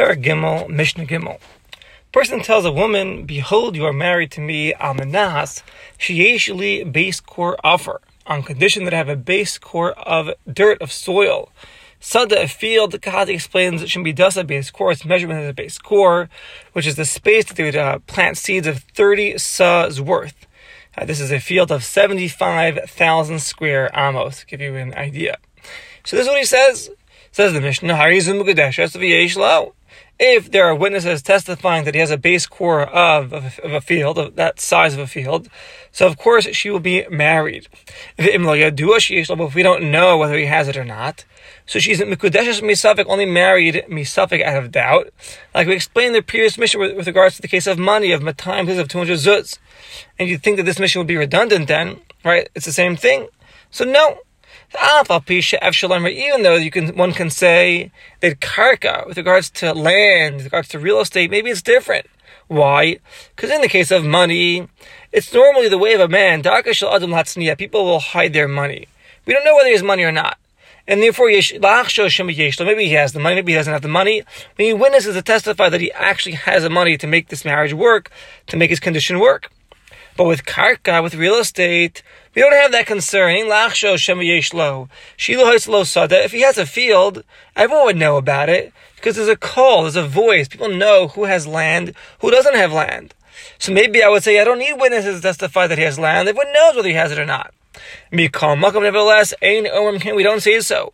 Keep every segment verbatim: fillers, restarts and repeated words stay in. Perek Gimel, Mishnah Gimel. Person tells a woman, "Behold, you are married to me, Aminaz, Shiashli base core offer, on condition that I have a base core of dirt, of soil." Sada, a field, Khazi explains it should be dust at base core, its measurement as a base core, which is the space that they would uh, plant seeds of thirty sahs worth. Uh, this is a field of seventy-five thousand square amos, to give you an idea. So this is what he says. Says the Mishnah, Harizum Mukkudesh of Yeshla. If there are witnesses testifying that he has a base core of, of, of a field, of that size of a field, so of course she will be married. If we don't know whether he has it or not, so she's Mikudeshes Misafik, only married Misafik out of doubt. Like we explained in the previous mission with, with regards to the case of money, of Matai and of two hundred zuz. And you'd think that this mission would be redundant then, right? It's the same thing. So no. Even though you can, one can say that karka, with regards to land, with regards to real estate, maybe it's different. Why? Because in the case of money, it's normally the way of a man. People will hide their money. We don't know whether he has money or not. And therefore, maybe he has the money, maybe he doesn't have the money. We need witnesses to testify that he actually has the money to make this marriage work, to make his condition work. But with karka, with real estate, we don't have that concern. If he has a field, everyone would know about it because there's a call, there's a voice. People know who has land, who doesn't have land. So maybe I would say, I don't need witnesses to testify that he has land. Everyone knows whether he has it or not. Makam, nevertheless, we don't say so.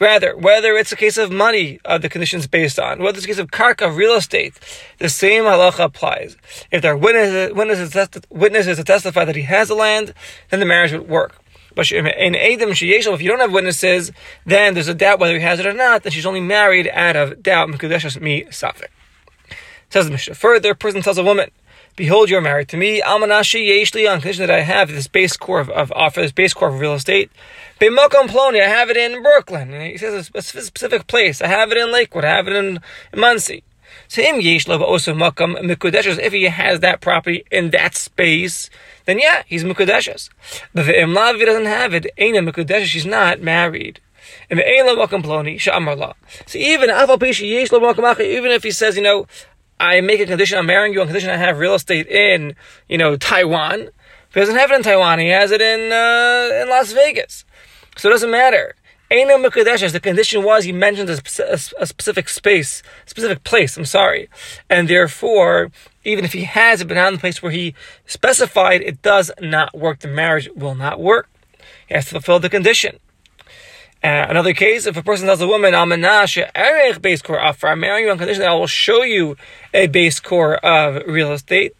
Rather, whether it's a case of money, uh, the conditions based on, whether it's a case of karka, real estate, the same halacha applies. If there are witnesses, witnesses, witnesses to testify that he has the land, then the marriage would work. But in Adam, if you don't have witnesses, then there's a doubt whether he has it or not, then she's only married out of doubt. Mukkudesh mi safek. Says the Mishnah. Further, a person tells a woman, "Behold, you are married to me, Amanashi Yeshli, on condition that I have this base core of, of offer, this base core of real estate. Be Makamploni, I have it in Brooklyn." And he says a specific place. I have it in Lakewood, I have it in, in Monsey. So him Yeshla, but also Makam Mikudeshes. If he has that property in that space, then yeah, he's Mikudeshes. But if Imlav doesn't have it, Ainla Mikudeshes, she's not married. And Ainla Makamploni, Sha'amrullah. So even even if he says, you know, I make a condition I'm marrying you on condition I have real estate in, you know, Taiwan. He doesn't have it in Taiwan. He has it in uh, in Las Vegas. So it doesn't matter. Eino Mukudeshes. The condition was he mentioned a, spe- a specific space, specific place, I'm sorry. And therefore, even if he has it, but not in the place where he specified, it does not work. The marriage will not work. He has to fulfill the condition. Uh, another case, if a person tells a woman, I'm marrying you on condition that I will show you a base core of real estate.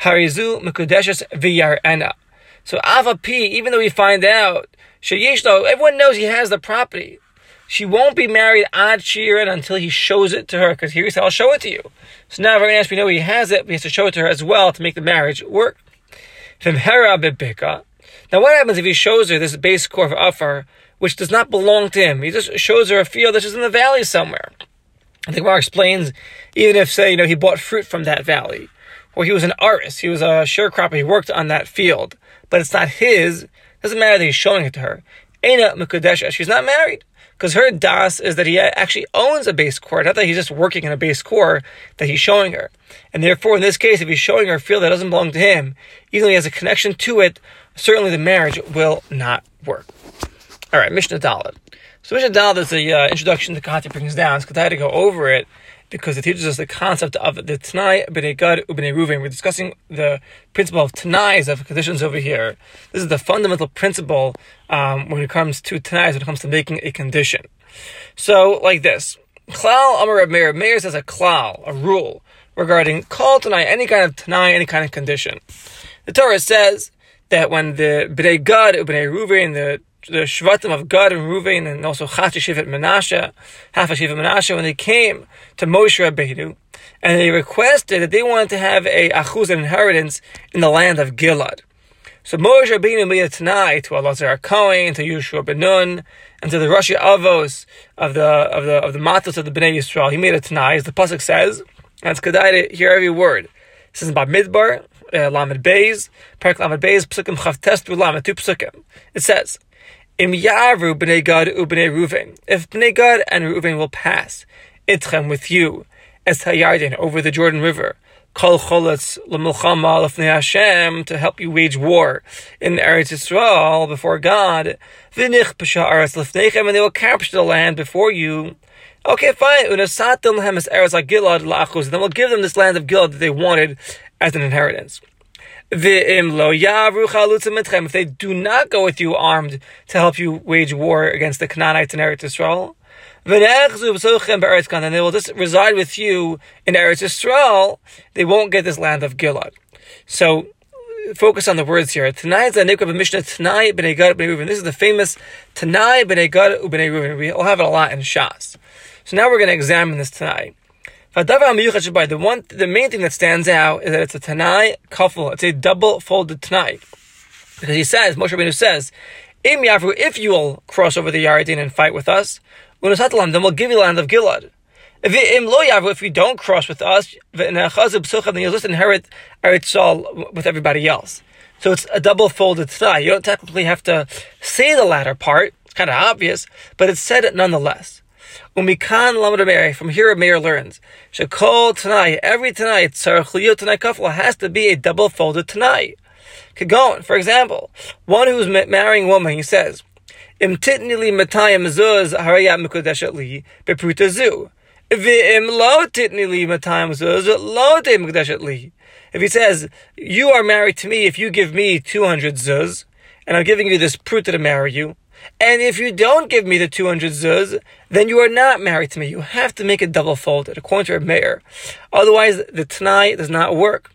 Harizu Mukudeshes Viyarena. So Avapi, even though we find out, everyone knows he has the property. She won't be married ad shirin until he shows it to her, because he said, I'll show it to you. So now very nice, we know he has it, but he has to show it to her as well to make the marriage work. Now what happens if he shows her this base core of offer, which does not belong to him? He just shows her a field that's just in the valley somewhere. I think Mark explains, even if, say, you know, he bought fruit from that valley, or he was an artist, he was a sharecropper, he worked on that field, but it's not his, doesn't matter that he's showing it to her. Eina Mukudesha, she's not married, because her das is that he actually owns a base core, not that he's just working in a base core that he's showing her. And therefore, in this case, if he's showing her a field that doesn't belong to him, even though he has a connection to it, certainly the marriage will not work. All right, Mishnah Dalit. So Mishnah Dalit is the uh, introduction the Kati brings down. It's because I had to go over it because it teaches us the concept of the Tanai, B'nei Gad, B'nei Reuven. We're discussing the principle of Tanais, of conditions over here. This is the fundamental principle um, when it comes to Tanais, when it comes to making a condition. So, like this. Klal, Amar Meir. Meir says a klal, a rule, regarding kol Tanai, any kind of Tanai, any kind of condition. The Torah says that when the B'nei Gad, B'nei Reuven, the the Shvatim of Gad and Reuven, and also Half Shivat Menasheh, Half Shivat Menasheh, when they came to Moshe Rabbeinu, and they requested that they wanted to have a achuz, an inheritance, in the land of Gilad. So Moshe Rabbeinu made a Tanai to Elazar HaKohen, to Yeshua ben Nun, and to the Rashi Avos of the of the of the Matos of the Bnei Yisrael. He made a Tanai, as the pasuk says, and it's kedai to hear every word. This is about Midbar, uh, Lamed Bez, Perek Lamed Bez, Psukim Chavtes through Lamed, two Psukim. It says, Im Yaru B'nei Gad u B'nei Reuven. If B'nei Gad and Reuven will pass, itchem with you, Es Hayarden, over the Jordan River. Kol Cholatz L'Mulchama L'Fnei Hashem, to help you wage war in Eretz Yisrael before God. V'nich Pesha Aretz L'Fneichem, and they will capture the land before you. Okay, fine. Unasatim L'hem Es Eretz Gilad L'Achuz, and then we'll give them this land of Gilad that they wanted as an inheritance. V'im Lo Yavru Chalutzim Etchem, if they do not go with you armed to help you wage war against the Canaanites in Eretz Yisrael. And they will just reside with you in Eretz Yisrael. They won't get this land of Gilad. So, focus on the words here. Tanai is a name of a Mishnah. Tanai, B'nei Gad, B'nei Reuven. This is the famous Tanai, B'nei Gad, B'nei Reuven. We all have it a lot in Shas. So now we're going to examine this Tanai. The one, the main thing that stands out is that it's a Tanai kafel. It's a double-folded Tanai. Because he says, Moshe Rabbeinu says, if you will cross over the Yardein and fight with us, then we'll give you the land of Gilad. If you don't cross with us, then you'll just inherit Eretz Yisrael with everybody else. So it's a double-folded Tanai. You don't technically have to say the latter part. It's kind of obvious, but it's said it nonetheless. Umikan Lamed Meir, from here Meir learns, Shekol Tanai, every Tanai, Tzarech Liyot Tanai Kafla, has to be a double-folded Tanai. Kagon, for example, one who's marrying a woman, he says, Im titni li Matai mezuz haraya Mukkudesh li bepruta zu. V'im lo titni li Matai mezuz lo de Mukkudesh li. If he says, you are married to me if you give me two hundred zuz, and I'm giving you this pruta to marry you, and if you don't give me the two hundred zuz, then you are not married to me. You have to make it double-folded, according to a mayor. Otherwise, the Tanai does not work.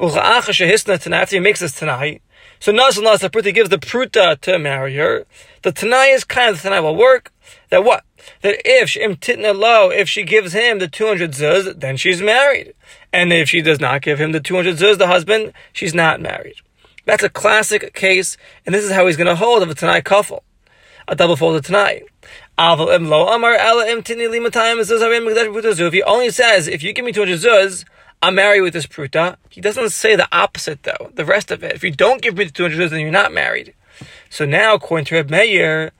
After he makes this Tanai, so Nasallah Sapruta gives the Pruta to marry her, the Tanai is kind of the Tanai will work, that what? That if she, if she gives him the two hundred zuz, then she's married. And if she does not give him the two hundred zuz, the husband, she's not married. That's a classic case, and this is how he's going to hold of a Tanai kafel, a double-folded Tanai. If he only says, if you give me two hundred zuz, I'm married with this pruta. He doesn't say the opposite, though, the rest of it. If you don't give me the two hundred zuz, then you're not married. So now, according to Reb Meir,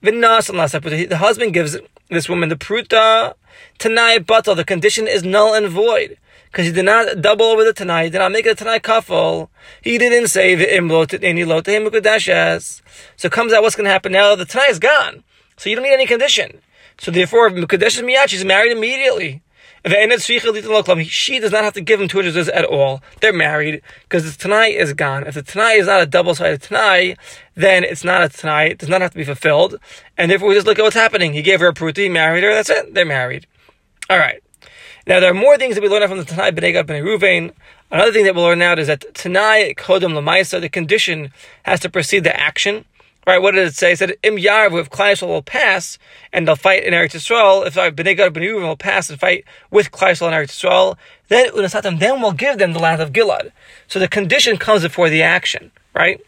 the husband gives this woman the pruta, Tanai batal, the condition is null and void. Because he did not double over the Tanai, he did not make it a Tanai kafel. He didn't say, so it comes out what's going to happen now. The Tanai is gone. So you don't need any condition. So therefore, Mikudeshes Miyach, she's married immediately. She does not have to give him two hundred zuz at all. They're married because the Tanai is gone. If the Tanai is not a double-sided Tanai, then it's not a Tanai. It does not have to be fulfilled. And therefore, we just look at what's happening. He gave her a pruta, he married her, that's it. They're married. All right. Now, there are more things that we learn from the Tanai B'nei Gad B'nei Reuven. Another thing that we'll learn out is that Tanai Kodem L'Maisa, the condition has to precede the action. Right, what did it say? It said, Im Yarv, if Klal Yisrael will pass, and they'll fight in Eretz Yisrael, if B'nei Gad B'nei Reuven will pass and fight with Klal Yisrael in Eretz Yisrael, then Unasatam, then we'll give them the land of Gilad. So the condition comes before the action, right?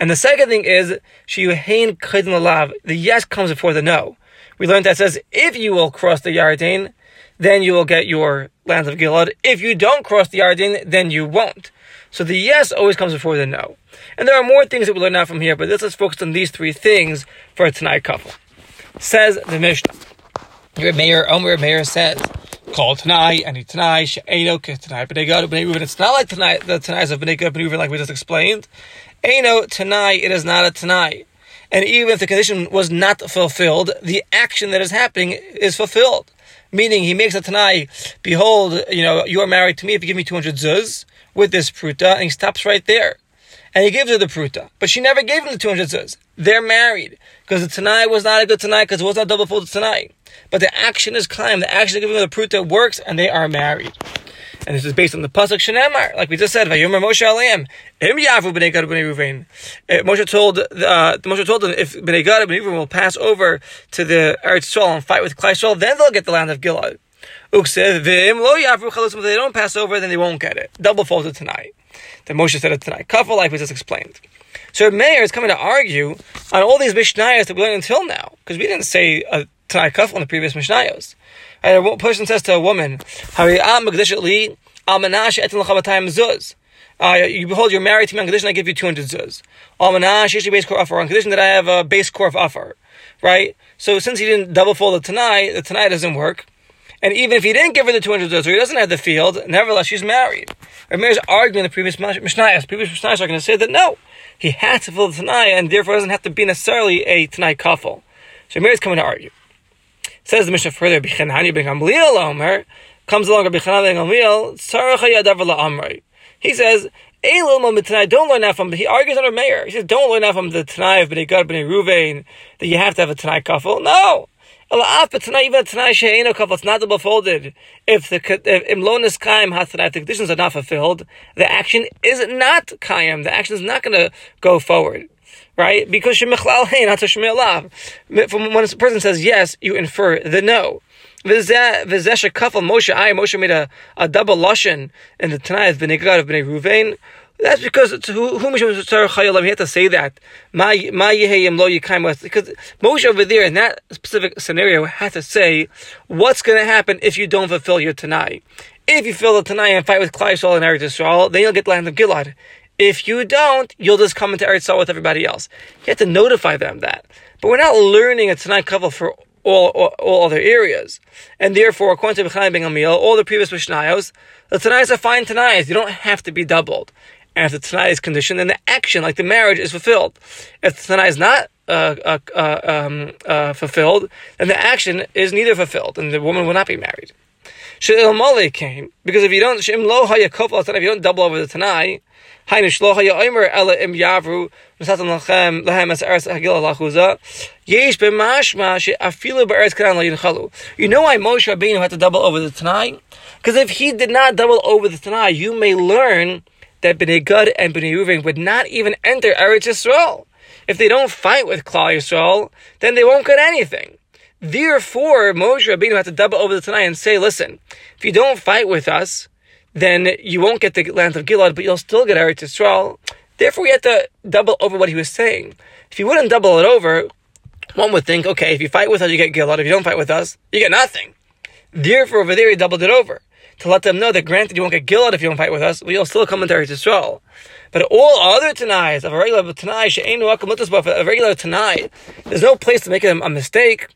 And the second thing is, Sheyuhain Kedin L'Lav, the yes comes before the no. We learned that it says, if you will cross the Yardein, then you will get your lands of Gilad. If you don't cross the Yarden, then you won't. So the yes always comes before the no. And there are more things that we learn out from here, but let's just focus on these three things for a Tanai couple. Says the Mishnah. Your mayor, Omer Meir says, call Tanai, any Tanai, She'eno ke Tanai B'nei Gad B'nei Reuven. It's not like Tanai, the Tanais of B'nei Gad B'nei Reuven like we just explained. Eino Tanai, it is not a Tanai. And even if the condition was not fulfilled, the action that is happening is fulfilled. Meaning, he makes a Tanai, behold, you know, you are married to me if you give me two hundred zuz with this pruta, and he stops right there. And he gives her the pruta, but she never gave him the two hundred zuz. They're married, because the Tanai was not a good Tanai, because it was not double-folded Tanai. But the action is climb, the action of giving her the pruta works, and they are married. And this is based on the Pasuk Shenemar, like we just said, Vayomer Moshe Aleim, Im Yavu B'nei Gad B'nei Reuven. Moshe told, uh, Moshe told them, if B'nei Gad B'nei Reuven will pass over to the Eretz Yisrael and fight with Klal Yisrael, then they'll get the land of Gilad. Uksev, V'im Lo Yavu Chalus, if they don't pass over, then they won't get it. Double folded Tanai. Then Moshe said it Tanai kafel, like we just explained. So Meir is coming to argue on all these Mishnayos that we learned until now, because we didn't say a Tanai kafel in the previous Mishnayos. And a person says to a woman, uh, you behold, you're married to me on condition I give you two hundred zuz. On condition that I have a base korf offer. Right? So since he didn't double fold the Tanai, the Tanai doesn't work. And even if he didn't give her the two hundred zuzos, or he doesn't have the field, nevertheless, she's married. Rav Meir's arguing the previous Mishnayos. The previous Mishnayos are going to say that no, he has to fill the Tanai, and therefore doesn't have to be necessarily a Tanai kafel. So Rav Meir's coming to argue. Says the Mishnah further, B'chenani ben Gamliel Omer, comes along Rabbi Chanani ben Gamliel, Tzarech Yadav LaAmrei. He says, don't learn that from, he argues under Meir. He says, don't learn that from the Tanai of B'nei Gad, B'nei Ruvain, that you have to have a Tanai kafel. No! It's not double folded. If the imlonis kaim hatanai, the conditions are not fulfilled, the action is not kaim. The action is not going to go forward, right? Because from when a person says yes, you infer the no. Moshe I Moshe made a, a double lashon in the Tanai of B'nei Gad of B'nei Ruvain. That's because it's who who he had to say that. My my because Moshe over there in that specific scenario had to say what's going to happen if you don't fulfill your Tanai. If you fulfill the Tanai and fight with Klal Yisrael and Eretz Yisrael, then you'll get the land of Gilad. If you don't, you'll just come into Eretz Yisrael with everybody else. You have to notify them that. But we're not learning a Tanai kavul for all, all all other areas, and therefore according to B'chanai ben Gamliel, all the previous Mishnayos, the Tanais are fine Tanais. You don't have to be doubled. And if the Tanai is conditioned, then the action, like the marriage, is fulfilled. If the Tanai is not uh, uh, uh, um, uh, fulfilled, then the action is neither fulfilled, and the woman will not be married. She'il Mali came, because if you don't, she'im lo hayakov, if you don't double over the Tanai, haynish lo hayomer ela im yavru, nesatam lachem lahem as eretz hagil lachuza, yesh b'mashma she afilu b'eretz kanan lo yinchalu. You know why Moshe Rabbeinu had to double over the Tanai? Because if he did not double over the Tanai, you may learn that B'nei Gad and B'nei Ruvain would not even enter Eretz Yisrael. If they don't fight with Klal Yisrael, then they won't get anything. Therefore, Moshe Rabbeinu had to double over the Tanai and say, listen, if you don't fight with us, then you won't get the land of Gilad, but you'll still get Eretz Yisrael. Therefore, he had to double over what he was saying. If you wouldn't double it over, one would think, okay, if you fight with us, you get Gilad. If you don't fight with us, you get nothing. Therefore, over there, he doubled it over, to let them know that granted you won't get Gilad if you don't fight with us, but you'll still come into Eretz Yisrael. But all other Tanais, of a regular Tanai, she'ein welcome with us, but for a regular Tanai, there's no place to make a mistake,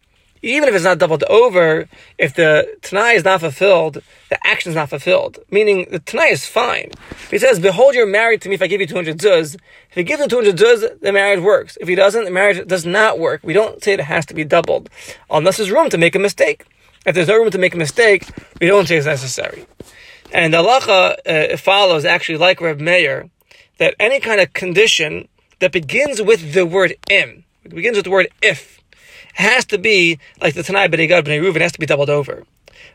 even if it's not doubled over. If the Tanai is not fulfilled, the action is not fulfilled. Meaning, the Tanai is fine. He says, behold, you're married to me if I give you two hundred zuz. If you give the two hundred zuz, the marriage works. If he doesn't, the marriage does not work. We don't say it has to be doubled, unless there's room to make a mistake. If there's no room to make a mistake, we don't say it's necessary. And the halacha uh, follows, actually, like Reb Meir, that any kind of condition that begins with the word im, begins with the word if, has to be, like the Tanai B'nei Gad B'nei Ruvain, has to be doubled over.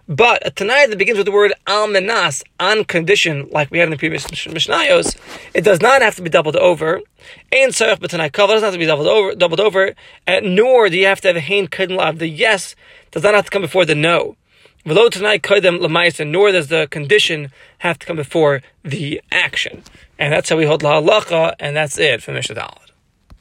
But a Tanai that begins with the word Aminaz, on condition, like we had in the previous Mishnayos, it does not have to be doubled over. Ein Sarach B'Tanai Kavah doesn't have to be doubled over, doubled over, and nor do you have to have a Hein Kedem. The yes does not have to come before the no. V'lo Tanai Kedem L'Maisa, nor does the condition have to come before the action. And that's how we hold La Halacha, and that's it for Mishnah Dalit.